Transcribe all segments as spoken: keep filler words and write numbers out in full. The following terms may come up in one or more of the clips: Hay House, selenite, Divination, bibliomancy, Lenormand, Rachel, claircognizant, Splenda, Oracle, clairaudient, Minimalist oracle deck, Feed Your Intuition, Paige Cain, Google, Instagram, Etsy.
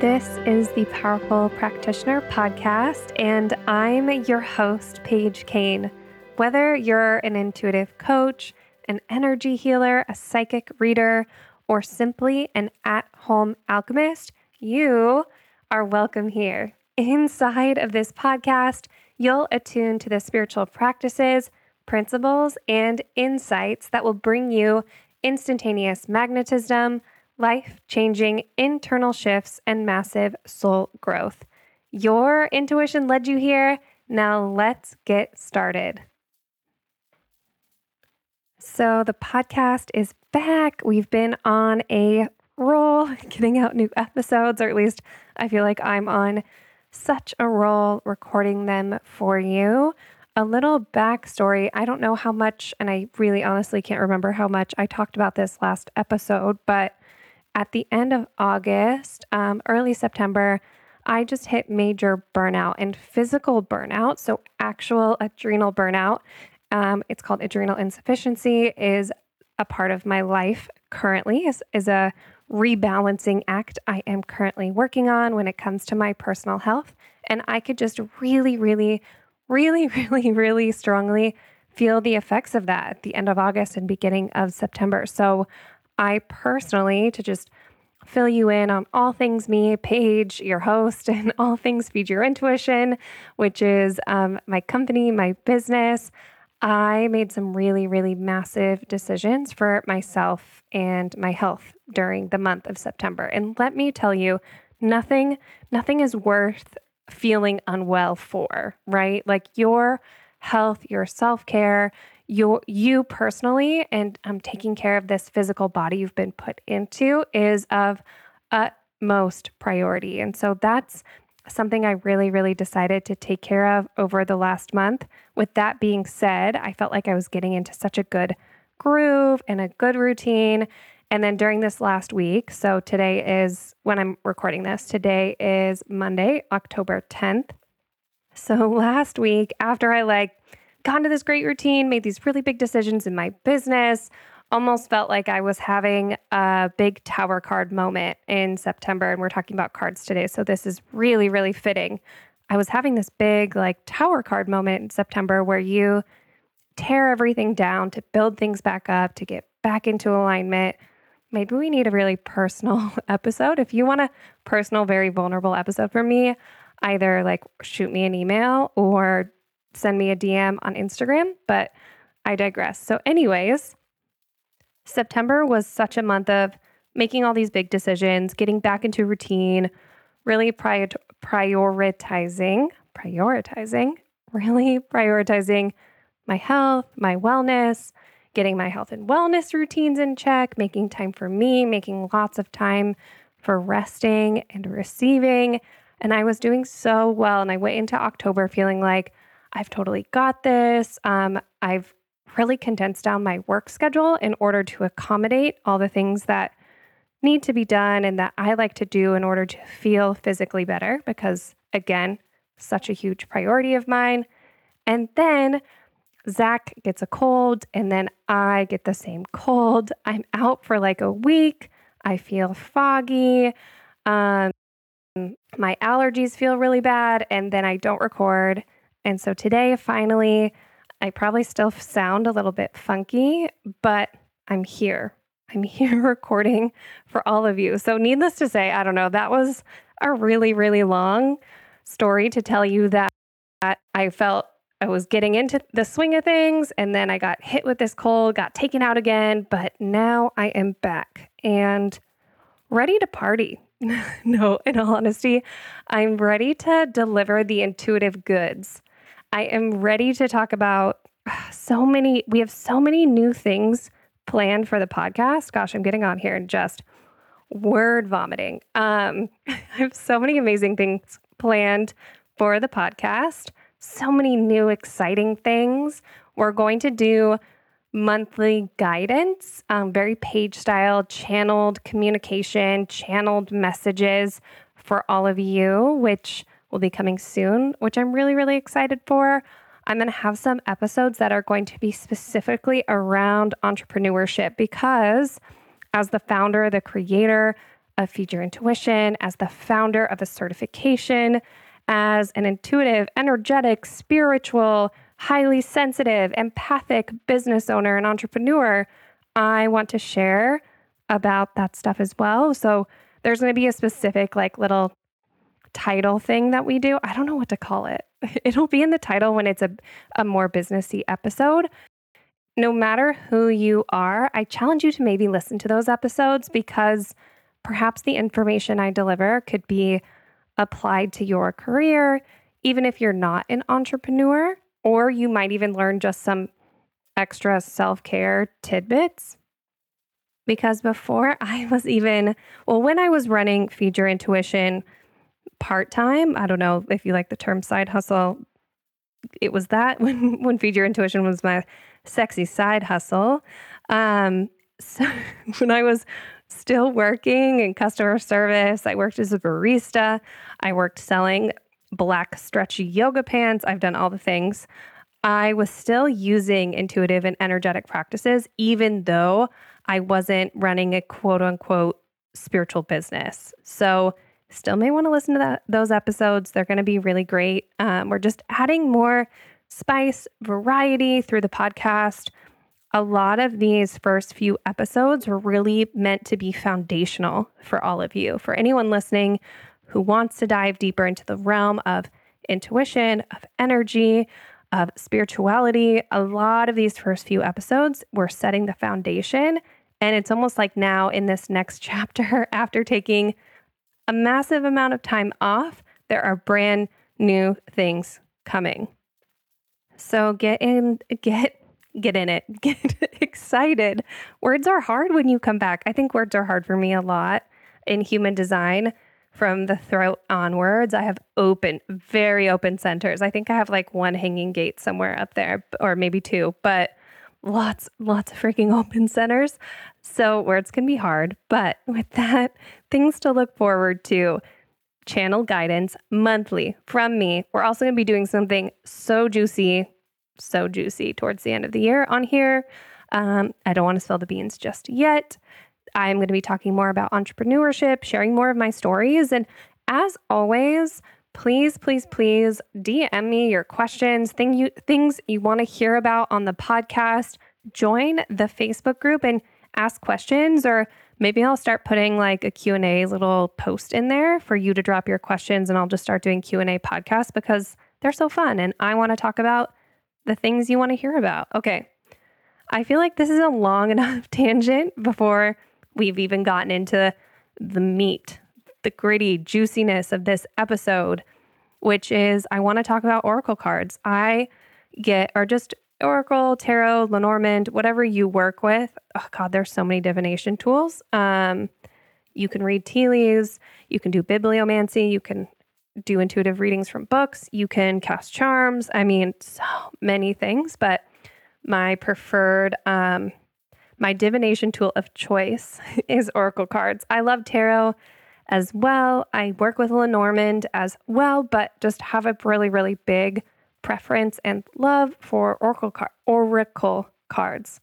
This is the Powerful Practitioner Podcast, and I'm your host, Paige Cain. Whether you're an intuitive coach, an energy healer, a psychic reader, or simply an at-home alchemist, you are welcome here. Inside of this podcast, you'll attune to the spiritual practices, principles, and insights that will bring you instantaneous magnetism, life-changing internal shifts, and massive soul growth. Your intuition led you here. Now let's get started. So the podcast is back. We've been on a roll, getting out new episodes, or at least I feel like I'm on such a roll recording them for you. A little backstory. I don't know how much, and I really honestly can't remember how much I talked about this last episode, but at the end of August, um, early September, I just hit major burnout and physical burnout. So actual adrenal burnout, um, it's called adrenal insufficiency, is a part of my life currently, is, is a rebalancing act I am currently working on when it comes to my personal health. And I could just really, really, really, really, really strongly feel the effects of that at the end of August and beginning of September. So I personally, to just fill you in on all things me, Paige, your host, and all things Feed Your Intuition, which is um, my company, my business, I made some really, really massive decisions for myself and my health during the month of September. And let me tell you, nothing, nothing is worth feeling unwell for, right? Like your health, your self-care, Your, you personally, and um, taking care of this physical body you've been put into is of utmost priority. And so that's something I really, really decided to take care of over the last month. With that being said, I felt like I was getting into such a good groove and a good routine. And then during this last week, so today is when I'm recording this, today is Monday, October tenth. So last week, after I like got into this great routine, made these really big decisions in my business, almost felt like I was having a big tower card moment in September. And we're talking about cards today, so this is really, really fitting. I was having this big like tower card moment in September where you tear everything down to build things back up, to get back into alignment. Maybe we need a really personal episode. If you want a personal, very vulnerable episode from me, either like shoot me an email or send me a D M on Instagram, but I digress. So anyways, September was such a month of making all these big decisions, getting back into routine, really prior- prioritizing, prioritizing, really prioritizing my health, my wellness, getting my health and wellness routines in check, making time for me, making lots of time for resting and receiving. And I was doing so well. And I went into October feeling like, I've totally got this. Um, I've really condensed down my work schedule in order to accommodate all the things that need to be done and that I like to do in order to feel physically better, because again, such a huge priority of mine. And then Zach gets a cold and then I get the same cold. I'm out for like a week. I feel foggy. Um, my allergies feel really bad, and then I don't record. And so today, finally, I probably still sound a little bit funky, but I'm here. I'm here recording for all of you. So needless to say, I don't know, that was a really, really long story to tell you that I felt I was getting into the swing of things, and then I got hit with this cold, got taken out again, but now I am back and ready to party. No, in all honesty, I'm ready to deliver the intuitive goods. I am ready to talk about so many, we have so many new things planned for the podcast. Gosh, I'm getting on here and just word vomiting. Um, I have so many amazing things planned for the podcast. So many new exciting things. We're going to do monthly guidance, um, very page style, channeled communication, channeled messages for all of you, which will be coming soon, which I'm really, really excited for. I'm going to have some episodes that are going to be specifically around entrepreneurship, because as the founder, the creator of Feed Your Intuition, as the founder of a certification, as an intuitive, energetic, spiritual, highly sensitive, empathic business owner and entrepreneur, I want to share about that stuff as well. So there's going to be a specific like little title thing that we do. I don't know what to call it. It'll be in the title when it's a, a more businessy episode. No matter who you are, I challenge you to maybe listen to those episodes, because perhaps the information I deliver could be applied to your career, even if you're not an entrepreneur, or you might even learn just some extra self-care tidbits. Because before I was even, well, when I was running Feed Your Intuition part-time, I don't know if you like the term side hustle, it was that when, when Feed Your Intuition was my sexy side hustle. Um, so when I was still working in customer service, I worked as a barista, I worked selling black stretchy yoga pants, I've done all the things. I was still using intuitive and energetic practices, even though I wasn't running a quote unquote spiritual business. So still may want to listen to that, those episodes. They're going to be really great. Um, we're just adding more spice, variety through the podcast. A lot of these first few episodes were really meant to be foundational for all of you, for anyone listening who wants to dive deeper into the realm of intuition, of energy, of spirituality. A lot of these first few episodes were setting the foundation. And it's almost like now in this next chapter, after taking a massive amount of time off, there are brand new things coming. So get in, get, get in it, get excited. Words are hard when you come back. I think words are hard for me a lot in human design. From the throat onwards, I have open, very open centers. I think I have like one hanging gate somewhere up there, or maybe two, but lots, lots of freaking open centers. So words can be hard, but with that, things to look forward to. Channel guidance monthly from me. We're also going to be doing something so juicy, so juicy towards the end of the year on here. Um, I don't want to spill the beans just yet. I'm going to be talking more about entrepreneurship, sharing more of my stories. And as always, please, please, please D M me your questions, thing you, things you want to hear about on the podcast. Join the Facebook group and ask questions, or maybe I'll start putting like a Q and A little post in there for you to drop your questions, and I'll just start doing Q and A podcasts because they're so fun and I want to talk about the things you want to hear about. Okay. I feel like this is a long enough tangent before we've even gotten into the meat, the gritty juiciness of this episode, which is I want to talk about Oracle cards. I get, or just Oracle, Tarot, Lenormand, whatever you work with. Oh God, there's so many divination tools. Um, you can read tea leaves. You can do bibliomancy. You can do intuitive readings from books. You can cast charms. I mean, so many things, but my preferred, um, my divination tool of choice is Oracle cards. I love tarot as well. I work with Lenormand as well, but just have a really, really big preference and love for Oracle car- Oracle cards.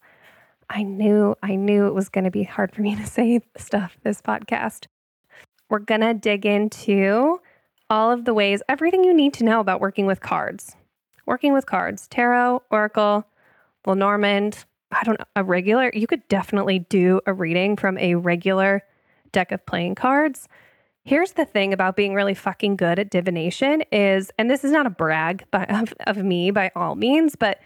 I knew, I knew it was going to be hard for me to say stuff this podcast. We're going to dig into all of the ways, everything you need to know about working with cards, working with cards, tarot, Oracle, Lenormand. I don't know, a regular, you could definitely do a reading from a regular deck of playing cards. Here's the thing about being really fucking good at divination is, and this is not a brag by, of, of me by all means, but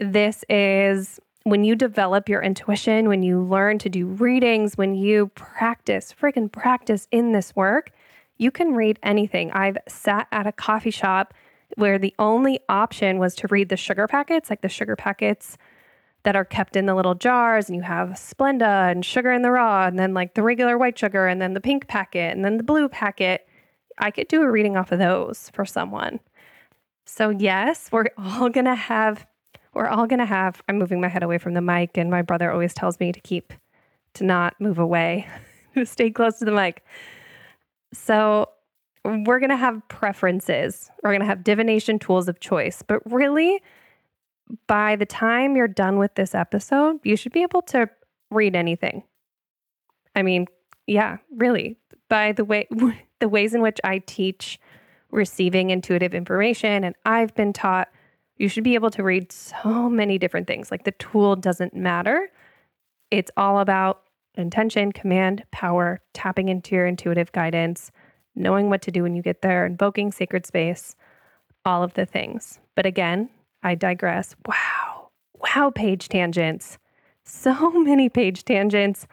this is when you develop your intuition, when you learn to do readings, when you practice, freaking practice in this work, you can read anything. I've sat at a coffee shop where the only option was to read the sugar packets, like the sugar packets that are kept in the little jars, and you have Splenda and sugar in the raw, and then like the regular white sugar, and then the pink packet, and then the blue packet. I could do a reading off of those for someone. So yes, we're all going to have, we're all going to have, I'm moving my head away from the mic, and my brother always tells me to keep, to not move away, to stay close to the mic. So we're going to have preferences. We're going to have divination tools of choice, but really, by the time you're done with this episode, you should be able to read anything. I mean, yeah, really, by the way, the ways in which I teach receiving intuitive information, and I've been taught you should be able to read so many different things. Like the tool doesn't matter. It's all about intention, command, power, tapping into your intuitive guidance, knowing what to do when you get there, invoking sacred space, all of the things. But again, I digress. Wow. Wow, page tangents. So many page tangents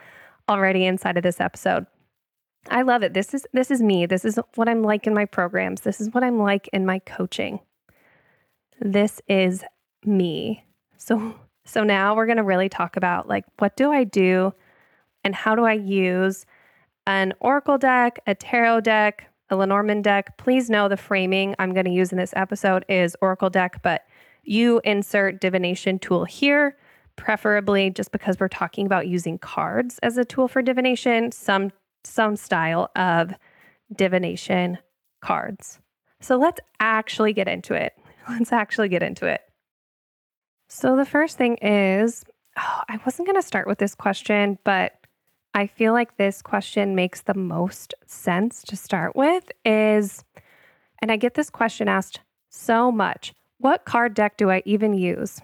already inside of this episode. I love it. This is this is me. This is what I'm like in my programs. This is what I'm like in my coaching. This is me. So so now we're going to really talk about, like, what do I do and how do I use an oracle deck, a tarot deck, a Lenormand deck. Please know the framing I'm going to use in this episode is oracle deck, but you insert divination tool here, preferably, just because we're talking about using cards as a tool for divination, some some style of divination cards. So let's actually get into it. Let's actually get into it. So the first thing is, oh, I wasn't going to start with this question, but I feel like this question makes the most sense to start with is, and I get this question asked so much, what card deck do I even use?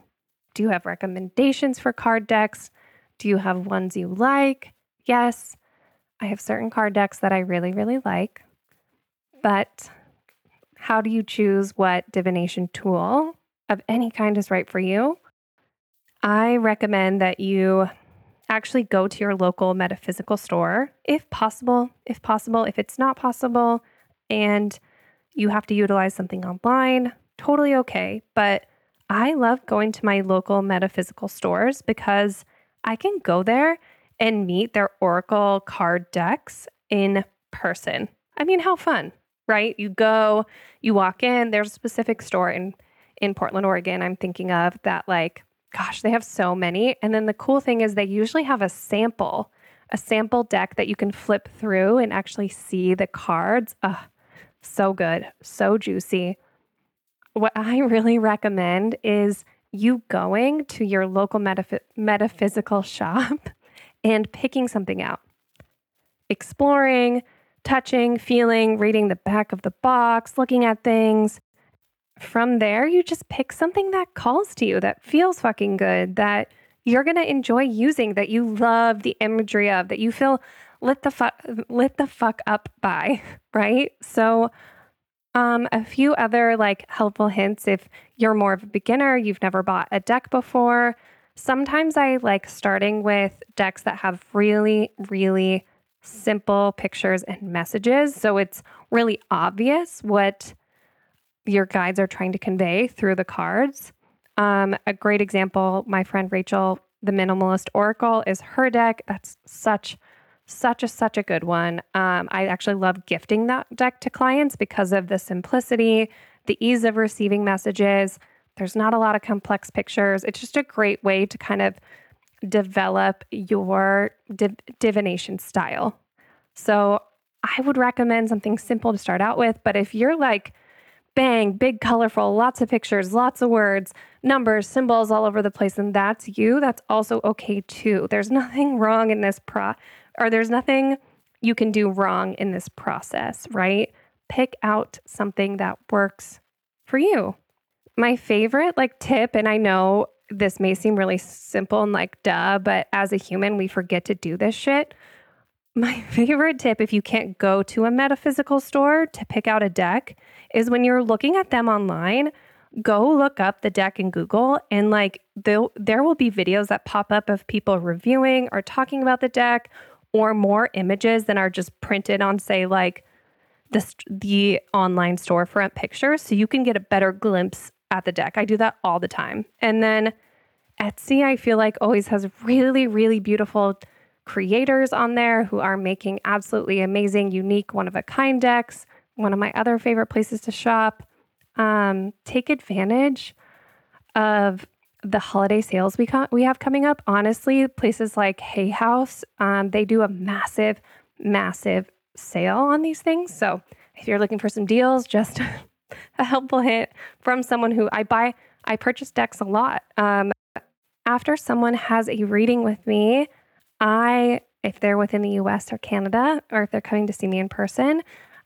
Do you have recommendations for card decks? Do you have ones you like? Yes. I have certain card decks that I really, really like, but how do you choose what divination tool of any kind is right for you? I recommend that you actually go to your local metaphysical store, if possible, if possible, if it's not possible, and you have to utilize something online, totally okay. But I love going to my local metaphysical stores because I can go there and meet their oracle card decks in person. I mean, how fun, right? You go, you walk in, there's a specific store in, in Portland, Oregon, I'm thinking of that, like, gosh, they have so many. And then the cool thing is they usually have a sample, a sample deck that you can flip through and actually see the cards. Ugh, so good, so juicy. What I really recommend is you going to your local metaph- metaphysical shop and picking something out, exploring, touching, feeling, reading the back of the box, looking at things. From there, you just pick something that calls to you, that feels fucking good, that you're going to enjoy using, that you love the imagery of, that you feel lit the, fu- lit the fuck up by, right? So um, a few other like helpful hints, if you're more of a beginner, you've never bought a deck before, sometimes I like starting with decks that have really, really simple pictures and messages. So it's really obvious what your guides are trying to convey through the cards. Um, a great example, my friend Rachel, the Minimalist Oracle, is her deck. That's such, such a, such a good one. Um, I actually love gifting that deck to clients because of the simplicity, the ease of receiving messages. There's not a lot of complex pictures. It's just a great way to kind of develop your div- divination style. So I would recommend something simple to start out with. But if you're like, bang, big, colorful, lots of pictures, lots of words, numbers, symbols all over the place, and that's you, that's also okay too. There's nothing wrong in this pro, or there's nothing you can do wrong in this process, right? Pick out something that works for you. My favorite like tip, and I know this may seem really simple and like duh, but as a human, we forget to do this shit. My favorite tip, if you can't go to a metaphysical store to pick out a deck, is when you're looking at them online, go look up the deck in Google, and like there will be videos that pop up of people reviewing or talking about the deck, or more images than are just printed on, say, like the, the online storefront picture, so you can get a better glimpse at the deck. I do that all the time. And then Etsy, I feel like, always has really, really beautiful creators on there who are making absolutely amazing, unique, one-of-a-kind decks. One of my other favorite places to shop. Um, take advantage of the holiday sales we co- we have coming up. Honestly, places like Hay House, um, they do a massive, massive sale on these things. So if you're looking for some deals, just a helpful hint from someone who I buy, I purchase decks a lot. Um, after someone has a reading with me, I if they're within the U S or Canada, or if they're coming to see me in person,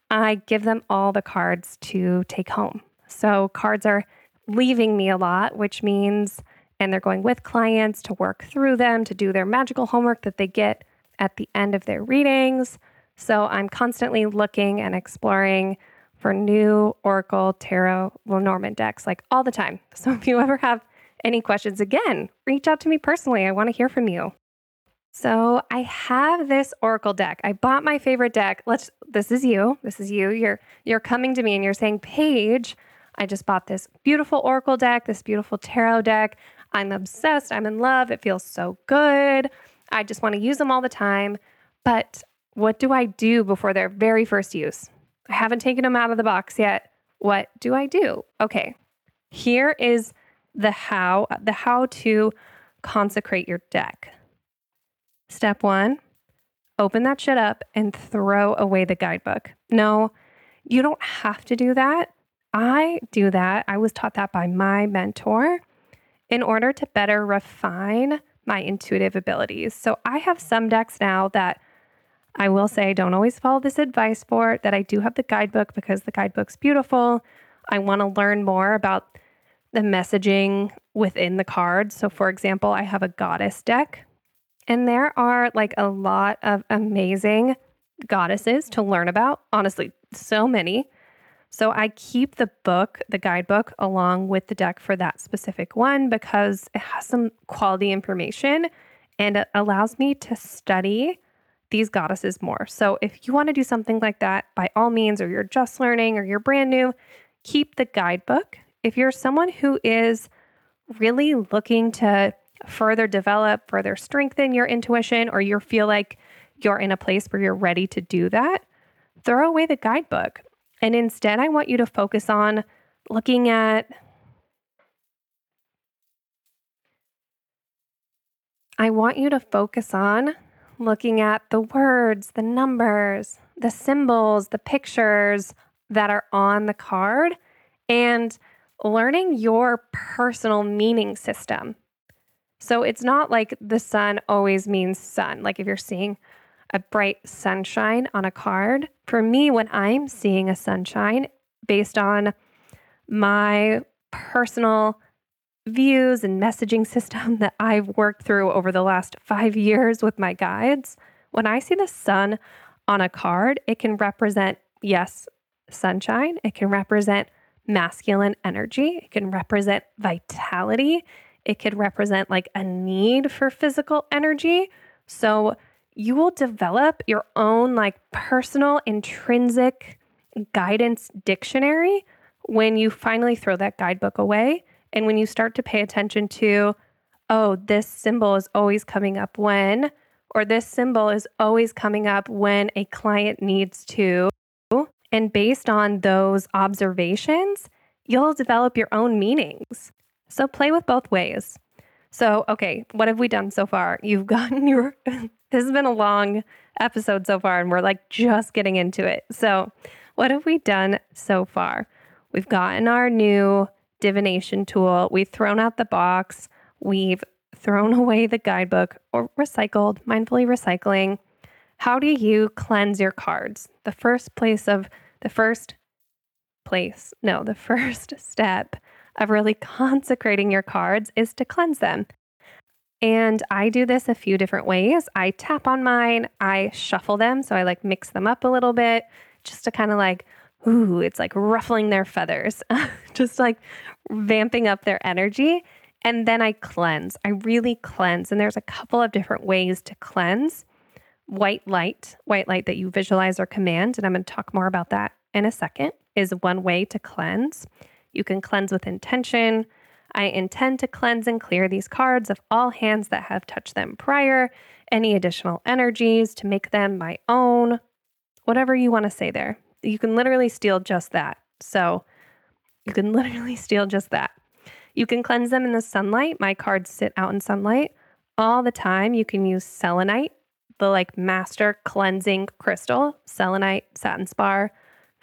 I give them all the cards to take home. So cards are leaving me a lot, which means, and they're going with clients to work through them, to do their magical homework that they get at the end of their readings. So I'm constantly looking and exploring for new Oracle, Tarot, Lenormand decks, like all the time. So if you ever have any questions, again, reach out to me personally. I want to hear from you. So I have this Oracle deck. I bought my favorite deck. Let's, this is you. This is you. You're, you're coming to me and you're saying, Paige, I just bought this beautiful Oracle deck, this beautiful Tarot deck. I'm obsessed. I'm in love. It feels so good. I just want to use them all the time. But what do I do before their very first use? I haven't taken them out of the box yet. What do I do? Okay, here is the how, the how to consecrate your deck. Step one, open that shit up and throw away the guidebook. No, you don't have to do that. I do that. I was taught that by my mentor in order to better refine my intuitive abilities. So I have some decks now that I will say, don't always follow this advice for, that I do have the guidebook because the guidebook's beautiful. I want to learn more about the messaging within the cards. So for example, I have a goddess deck, and there are like a lot of amazing goddesses to learn about. Honestly, so many. So I keep the book, the guidebook, along with the deck for that specific one because it has some quality information and it allows me to study these goddesses more. So if you want to do something like that, by all means, or you're just learning or you're brand new, keep the guidebook. If you're someone who is really looking to further develop, further strengthen your intuition, or you feel like you're in a place where you're ready to do that, throw away the guidebook. And instead, I want you to focus on looking at, I want you to focus on looking at the words, the numbers, the symbols, the pictures that are on the card, and learning your personal meaning system. So it's not like the sun always means sun. Like if you're seeing a bright sunshine on a card, for me, when I'm seeing a sunshine based on my personal views and messaging system that I've worked through over the last five years with my guides, when I see the sun on a card, it can represent, yes, sunshine. It can represent masculine energy. It can represent vitality. It could represent like a need for physical energy. So you will develop your own like personal intrinsic guidance dictionary when you finally throw that guidebook away. And when you start to pay attention to, oh, this symbol is always coming up when, or this symbol is always coming up when a client needs to. And based on those observations, you'll develop your own meanings. So play with both ways. So, okay, what have we done so far? You've gotten your, this has been a long episode so far, and we're like just getting into it. So what have we done so far? We've gotten our new divination tool. We've thrown out the box. We've thrown away the guidebook, or recycled, mindfully recycling. How do you cleanse your cards? The first place of the first place, no, the first step of really consecrating your cards is to cleanse them. And I do this a few different ways. I tap on mine, I shuffle them. So I like mix them up a little bit just to kind of like, ooh, it's like ruffling their feathers, just like vamping up their energy. And then I cleanse, I really cleanse. And there's a couple of different ways to cleanse. White light, white light that you visualize or command, and I'm going to talk more about that in a second, is one way to cleanse. You can cleanse with intention. I intend to cleanse and clear these cards of all hands that have touched them prior, any additional energies to make them my own, whatever you want to say there. You can literally steal just that. So you can literally steal just that. You can cleanse them in the sunlight. My cards sit out in sunlight all the time. You can use selenite, the like master cleansing crystal, selenite, satin spar,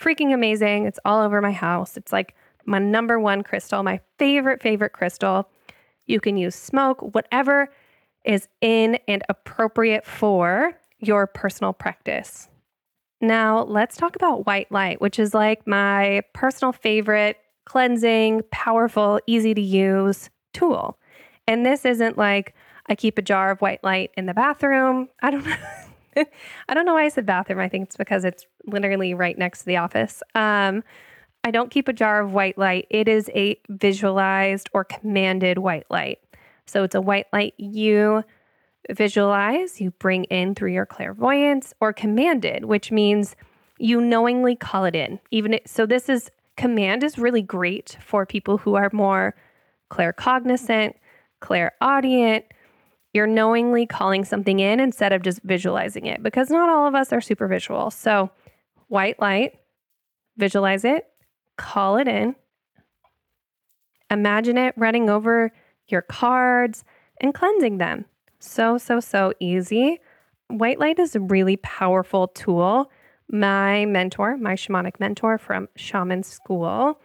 freaking amazing. It's all over my house. It's like my number one crystal, my favorite, favorite crystal. You can use smoke, whatever is in and appropriate for your personal practice. Now, let's talk about white light, which is like my personal favorite cleansing, powerful, easy to use tool. And this isn't like I keep a jar of white light in the bathroom. I don't know. I don't know why I said bathroom. I think it's because it's literally right next to the office. Um, I don't keep a jar of white light. It is a visualized or commanded white light. So it's a white light you visualize, you bring in through your clairvoyance, or commanded, which means you knowingly call it in. Even it, so this is command is really great for people who are more claircognizant, clairaudient. You're knowingly calling something in instead of just visualizing it, because not all of us are super visual. So white light, visualize it, call it in. Imagine it running over your cards and cleansing them. So, so, so easy. White light is a really powerful tool. My mentor, my shamanic mentor from Shaman School,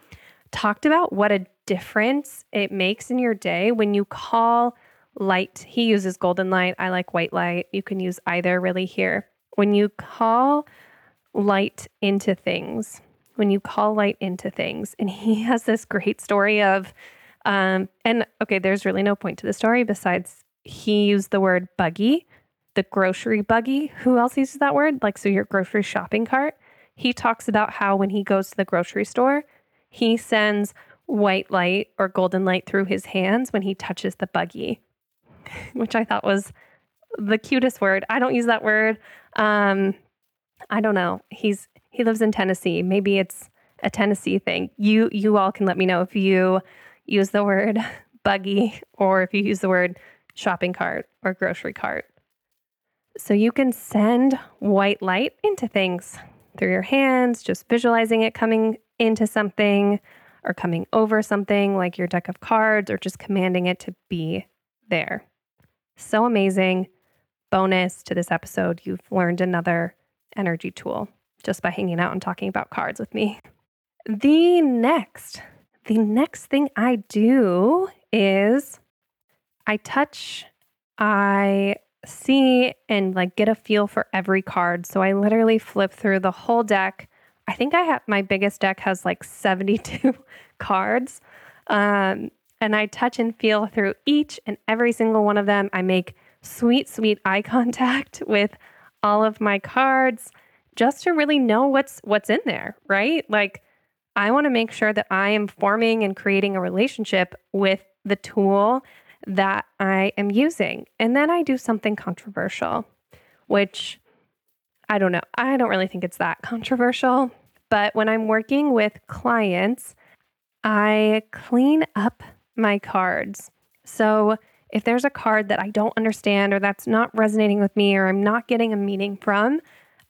talked about what a difference it makes in your day when you call light. He uses golden light. I like white light. You can use either really here. When you call light into things, when you call light into things, and he has this great story of, um, and okay, there's really no point to the story besides he used the word buggy, the grocery buggy. Who else uses that word? Like, so your grocery shopping cart. He talks about how when he goes to the grocery store, he sends white light or golden light through his hands when he touches the buggy, which I thought was the cutest word. I don't use that word. Um, I don't know. He's, he lives in Tennessee. Maybe it's a Tennessee thing. You, you all can let me know if you use the word buggy or if you use the word shopping cart or grocery cart. So you can send white light into things through your hands, just visualizing it coming into something or coming over something like your deck of cards, or just commanding it to be there. So amazing. Bonus to this episode, you've learned another energy tool just by hanging out and talking about cards with me. The next, the next thing I do is I touch, I see, and like get a feel for every card. So I literally flip through the whole deck. I think I have, my biggest deck has like seventy-two cards. Um, and I touch and feel through each and every single one of them. I make sweet, sweet eye contact with all of my cards just to really know what's, what's in there, right? Like, I want to make sure that I am forming and creating a relationship with the tool that I am using. And then I do something controversial, which I don't know. I don't really think it's that controversial, but when I'm working with clients, I clean up my cards. So if there's a card that I don't understand or that's not resonating with me or I'm not getting a meaning from,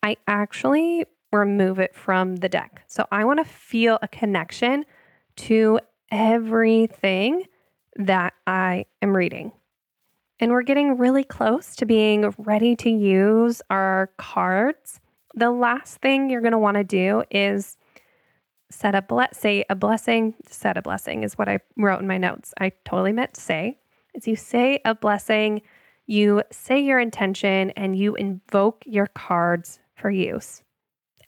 I actually remove it from the deck. So I want to feel a connection to everything that I am reading. And we're getting really close to being ready to use our cards. The last thing you're going to want to do is set up, let's say a blessing, set a blessing is what I wrote in my notes. I totally meant to say, as you say a blessing, you say your intention and you invoke your cards for use.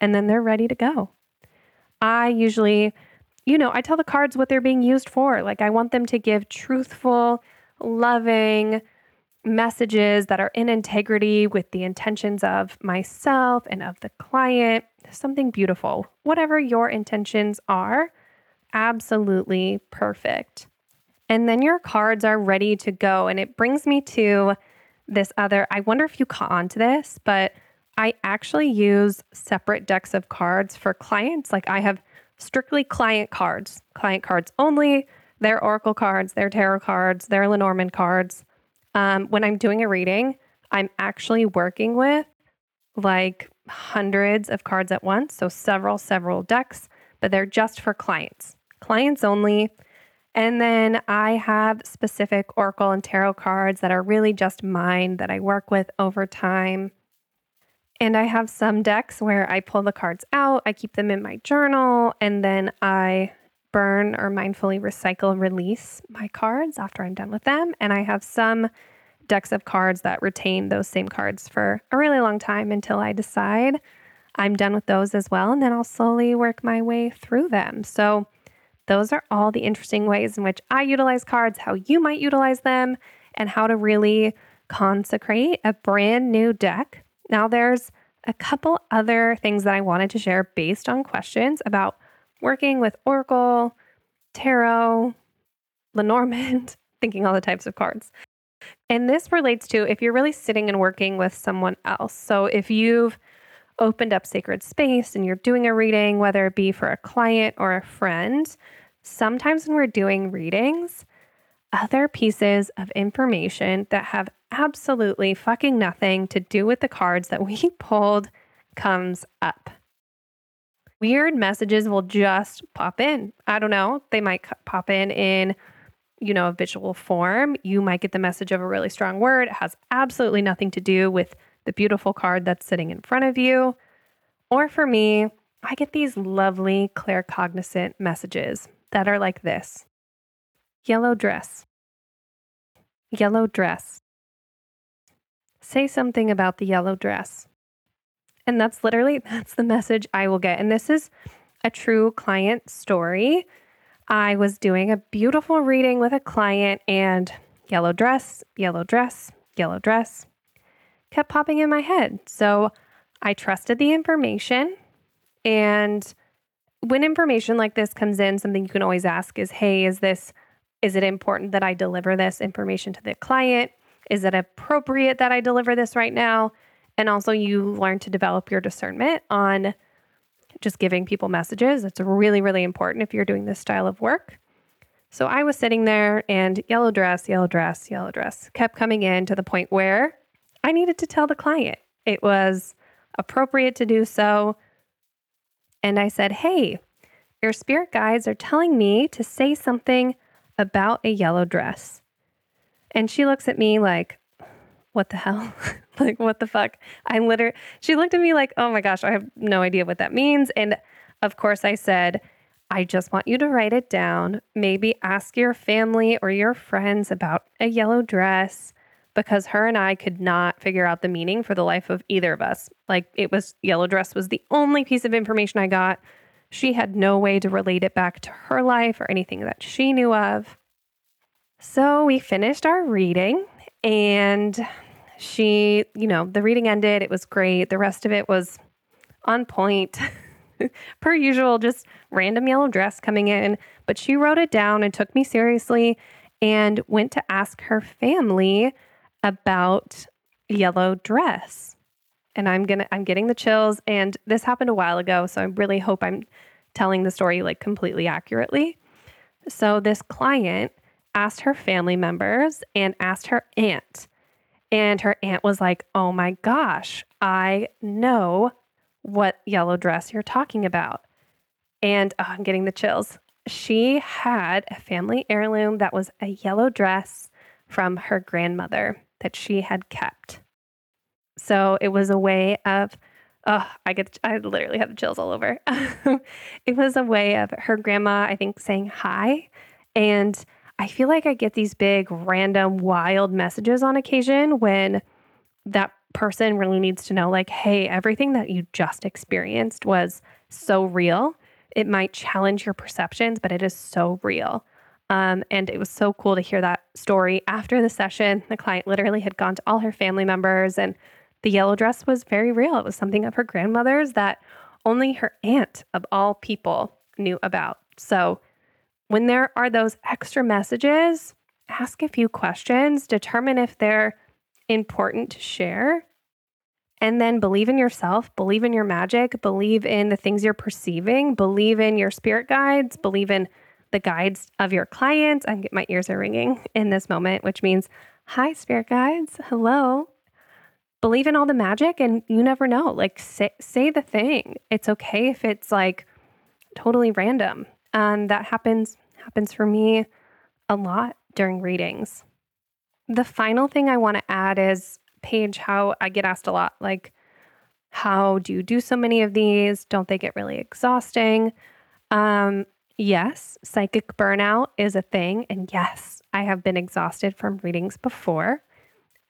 And then they're ready to go. I usually, you know, I tell the cards what they're being used for. Like, I want them to give truthful, loving messages that are in integrity with the intentions of myself and of the client, something beautiful. Whatever your intentions are, absolutely perfect. And then your cards are ready to go. And it brings me to this other, I wonder if you caught on to this, but I actually use separate decks of cards for clients. Like, I have strictly client cards, client cards only, their oracle cards, their tarot cards, their Lenormand cards. Um, when I'm doing a reading, I'm actually working with like hundreds of cards at once. So several, several decks, but they're just for clients, clients only. And then I have specific oracle and tarot cards that are really just mine that I work with over time. And I have some decks where I pull the cards out, I keep them in my journal, and then I burn or mindfully recycle, release my cards after I'm done with them. And I have some decks of cards that retain those same cards for a really long time until I decide I'm done with those as well. And then I'll slowly work my way through them. So those are all the interesting ways in which I utilize cards, how you might utilize them, and how to really consecrate a brand new deck. Now, there's a couple other things that I wanted to share based on questions about working with Oracle, tarot, Lenormand, thinking all the types of cards. And this relates to if you're really sitting and working with someone else. So if you've opened up sacred space and you're doing a reading, whether it be for a client or a friend, sometimes when we're doing readings, other pieces of information that have absolutely fucking nothing to do with the cards that we pulled comes up. Weird messages will just pop in. I don't know. They might pop in in, you know, a visual form. You might get the message of a really strong word. It has absolutely nothing to do with the beautiful card that's sitting in front of you. Or for me, I get these lovely claircognizant messages that are like this. Yellow dress. Yellow dress. Say something about the yellow dress. And that's literally, that's the message I will get. And this is a true client story. I was doing a beautiful reading with a client and yellow dress, yellow dress, yellow dress kept popping in my head. So I trusted the information. And when information like this comes in, something you can always ask is, hey, is this, is it important that I deliver this information to the client? Is it appropriate that I deliver this right now? And also you learn to develop your discernment on just giving people messages. It's really, really important if you're doing this style of work. So I was sitting there and yellow dress, yellow dress, yellow dress kept coming in to the point where I needed to tell the client. It was appropriate to do so. And I said, hey, your spirit guides are telling me to say something about a yellow dress. And she looks at me like, what the hell? Like, what the fuck? I literally, she looked at me like, oh my gosh, I have no idea what that means. And of course I said, I just want you to write it down. Maybe ask your family or your friends about a yellow dress, because her and I could not figure out the meaning for the life of either of us. Like, it was, yellow dress was the only piece of information I got. She had no way to relate it back to her life or anything that she knew of. So we finished our reading and she, you know, the reading ended. It was great. The rest of it was on point per usual, just random yellow dress coming in. But she wrote it down and took me seriously and went to ask her family about yellow dress. And I'm gonna, I'm getting the chills. And this happened a while ago, so I really hope I'm telling the story like completely accurately. So this client asked her family members and asked her aunt. And her aunt was like, oh my gosh, I know what yellow dress you're talking about. And oh, I'm getting the chills. She had a family heirloom that was a yellow dress from her grandmother that she had kept. So it was a way of, oh, I get, I literally have the chills all over. It was a way of her grandma, I think, saying hi. And I feel like I get these big, random, wild messages on occasion when that person really needs to know, like, hey, everything that you just experienced was so real. It might challenge your perceptions, but it is so real. Um, and it was so cool to hear that story. After the session, the client literally had gone to all her family members, and the yellow dress was very real. It was something of her grandmother's that only her aunt, of all people, knew about. So when there are those extra messages, ask a few questions, determine if they're important to share, and then believe in yourself, believe in your magic, believe in the things you're perceiving, believe in your spirit guides, believe in the guides of your clients. I'm my ears are ringing in this moment, which means, hi, spirit guides. Hello. Believe in all the magic, and you never know. Like, say, say the thing. It's okay if it's like totally random. Um, that happens happens for me a lot during readings. The final thing I want to add is, Paige, how I get asked a lot, like, how do you do so many of these? Don't they get really exhausting? Um, yes, psychic burnout is a thing. And yes, I have been exhausted from readings before.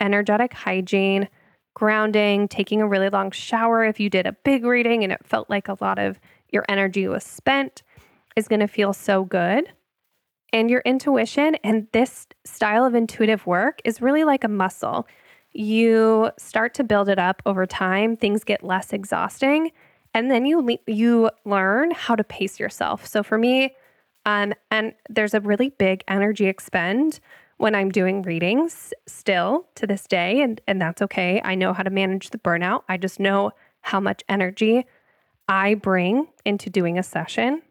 energetic hygiene, grounding, taking a really long shower if you did a big reading and it felt like a lot of your energy was spent, is going to feel so good. And your intuition and this style of intuitive work is really like a muscle. You start to build it up over time, things get less exhausting, and then you le- you learn how to pace yourself. So for me, um, and there's a really big energy expend when I'm doing readings still to this day, and, and that's okay. I know how to manage the burnout. I just know how much energy I bring into doing a session.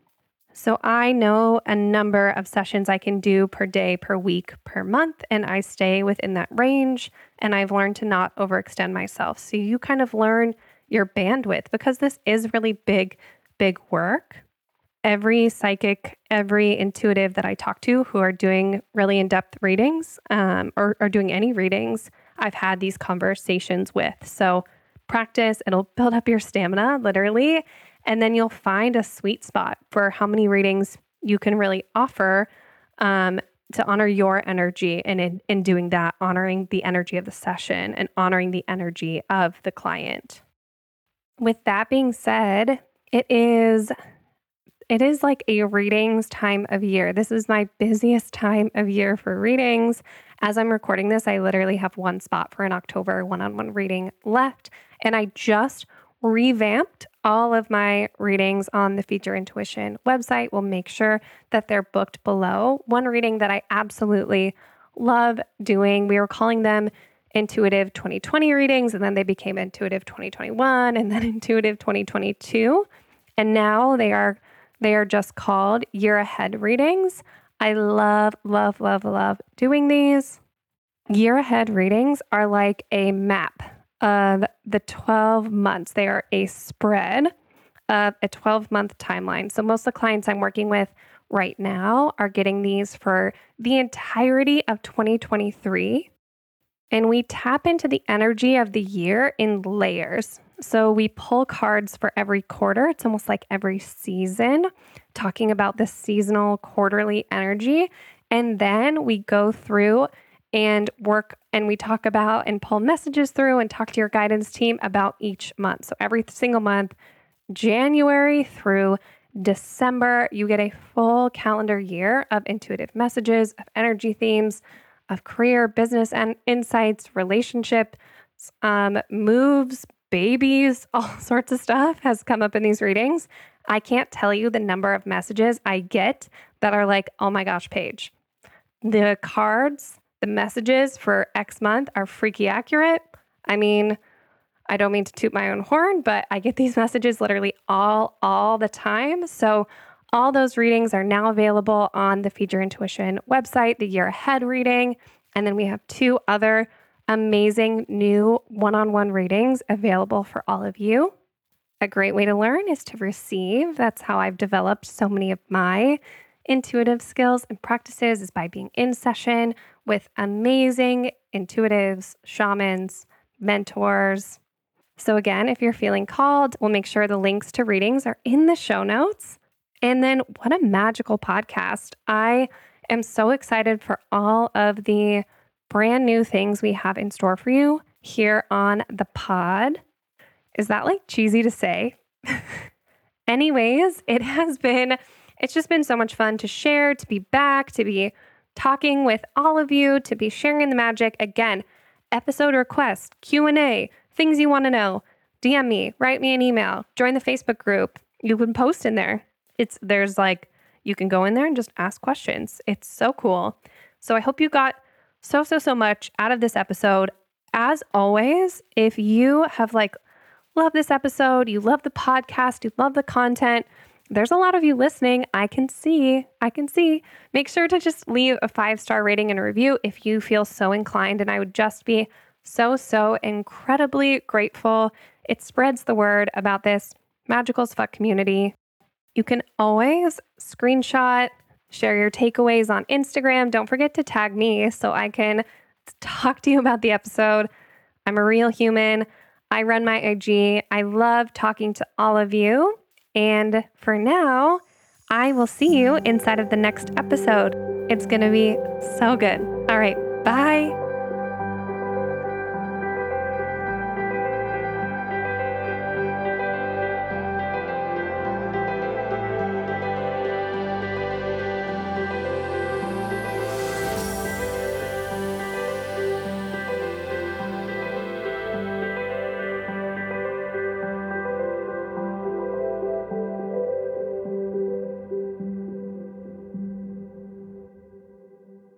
So I know a number of sessions I can do per day, per week, per month, and I stay within that range, and I've learned to not overextend myself. So you kind of learn your bandwidth because this is really big, big work. Every psychic, every intuitive that I talk to who are doing really in-depth readings um, or, or doing any readings, I've had these conversations with. So practice, it'll build up your stamina, literally, and then you'll find a sweet spot for how many readings you can really offer um, to honor your energy. And in, in doing that, honoring the energy of the session and honoring the energy of the client. With that being said, it is it is like a readings time of year. This is my busiest time of year for readings. As I'm recording this, I literally have one spot for an October one-on-one reading left. And I just revamped all of my readings on the Feed Your Intuition website. We'll make sure that they're booked below. One reading that I absolutely love doing, we were calling them Intuitive twenty twenty readings, and then they became Intuitive twenty twenty-one, and then Intuitive twenty twenty-two. And now they are they are just called Year Ahead readings. I love, love, love, love doing these. Year Ahead readings are like a map of the twelve months. They are a spread of a twelve month timeline. So most of the clients I'm working with right now are getting these for the entirety of twenty twenty-three. And we tap into the energy of the year in layers. So we pull cards for every quarter. It's almost like every season, talking about the seasonal quarterly energy. And then we go through and work, and we talk about and pull messages through and talk to your guidance team about each month. So every single month, January through December, you get a full calendar year of intuitive messages, of energy themes, of career, business, and insights, relationships, um, moves, babies, all sorts of stuff has come up in these readings. I can't tell you the number of messages I get that are like, oh my gosh, Paige, the cards, the messages for X month are freaky accurate. I mean, I don't mean to toot my own horn, but I get these messages literally all, all the time. So all those readings are now available on the Feed Your Intuition website, the Year Ahead reading. And then we have two other amazing new one-on-one readings available for all of you. A great way to learn is to receive. That's how I've developed so many of my intuitive skills and practices, is by being in session with amazing intuitives, shamans, mentors. So again, if you're feeling called, we'll make sure the links to readings are in the show notes. And then what a magical podcast. I am so excited for all of the brand new things we have in store for you here on the pod. Is that like cheesy to say? Anyways, it has been, it's just been so much fun to share, to be back, to be talking with all of you, to be sharing the magic. Again, episode request, Q and A, things you want to know, D M me, write me an email, join the Facebook group. You can post in there. It's there's like, you can go in there and just ask questions. It's so cool. So I hope you got so, so, so much out of this episode. As always, if you have like loved this episode, you love the podcast, you love the content, there's a lot of you listening. I can see, I can see. Make sure to just leave a five-star rating and a review if you feel so inclined, and I would just be so, so incredibly grateful. It spreads the word about this magical as fuck community. You can always screenshot, share your takeaways on Instagram. Don't forget to tag me so I can talk to you about the episode. I'm a real human. I run my I G. I love talking to all of you. And for now, I will see you inside of the next episode. It's going to be so good. All right, bye.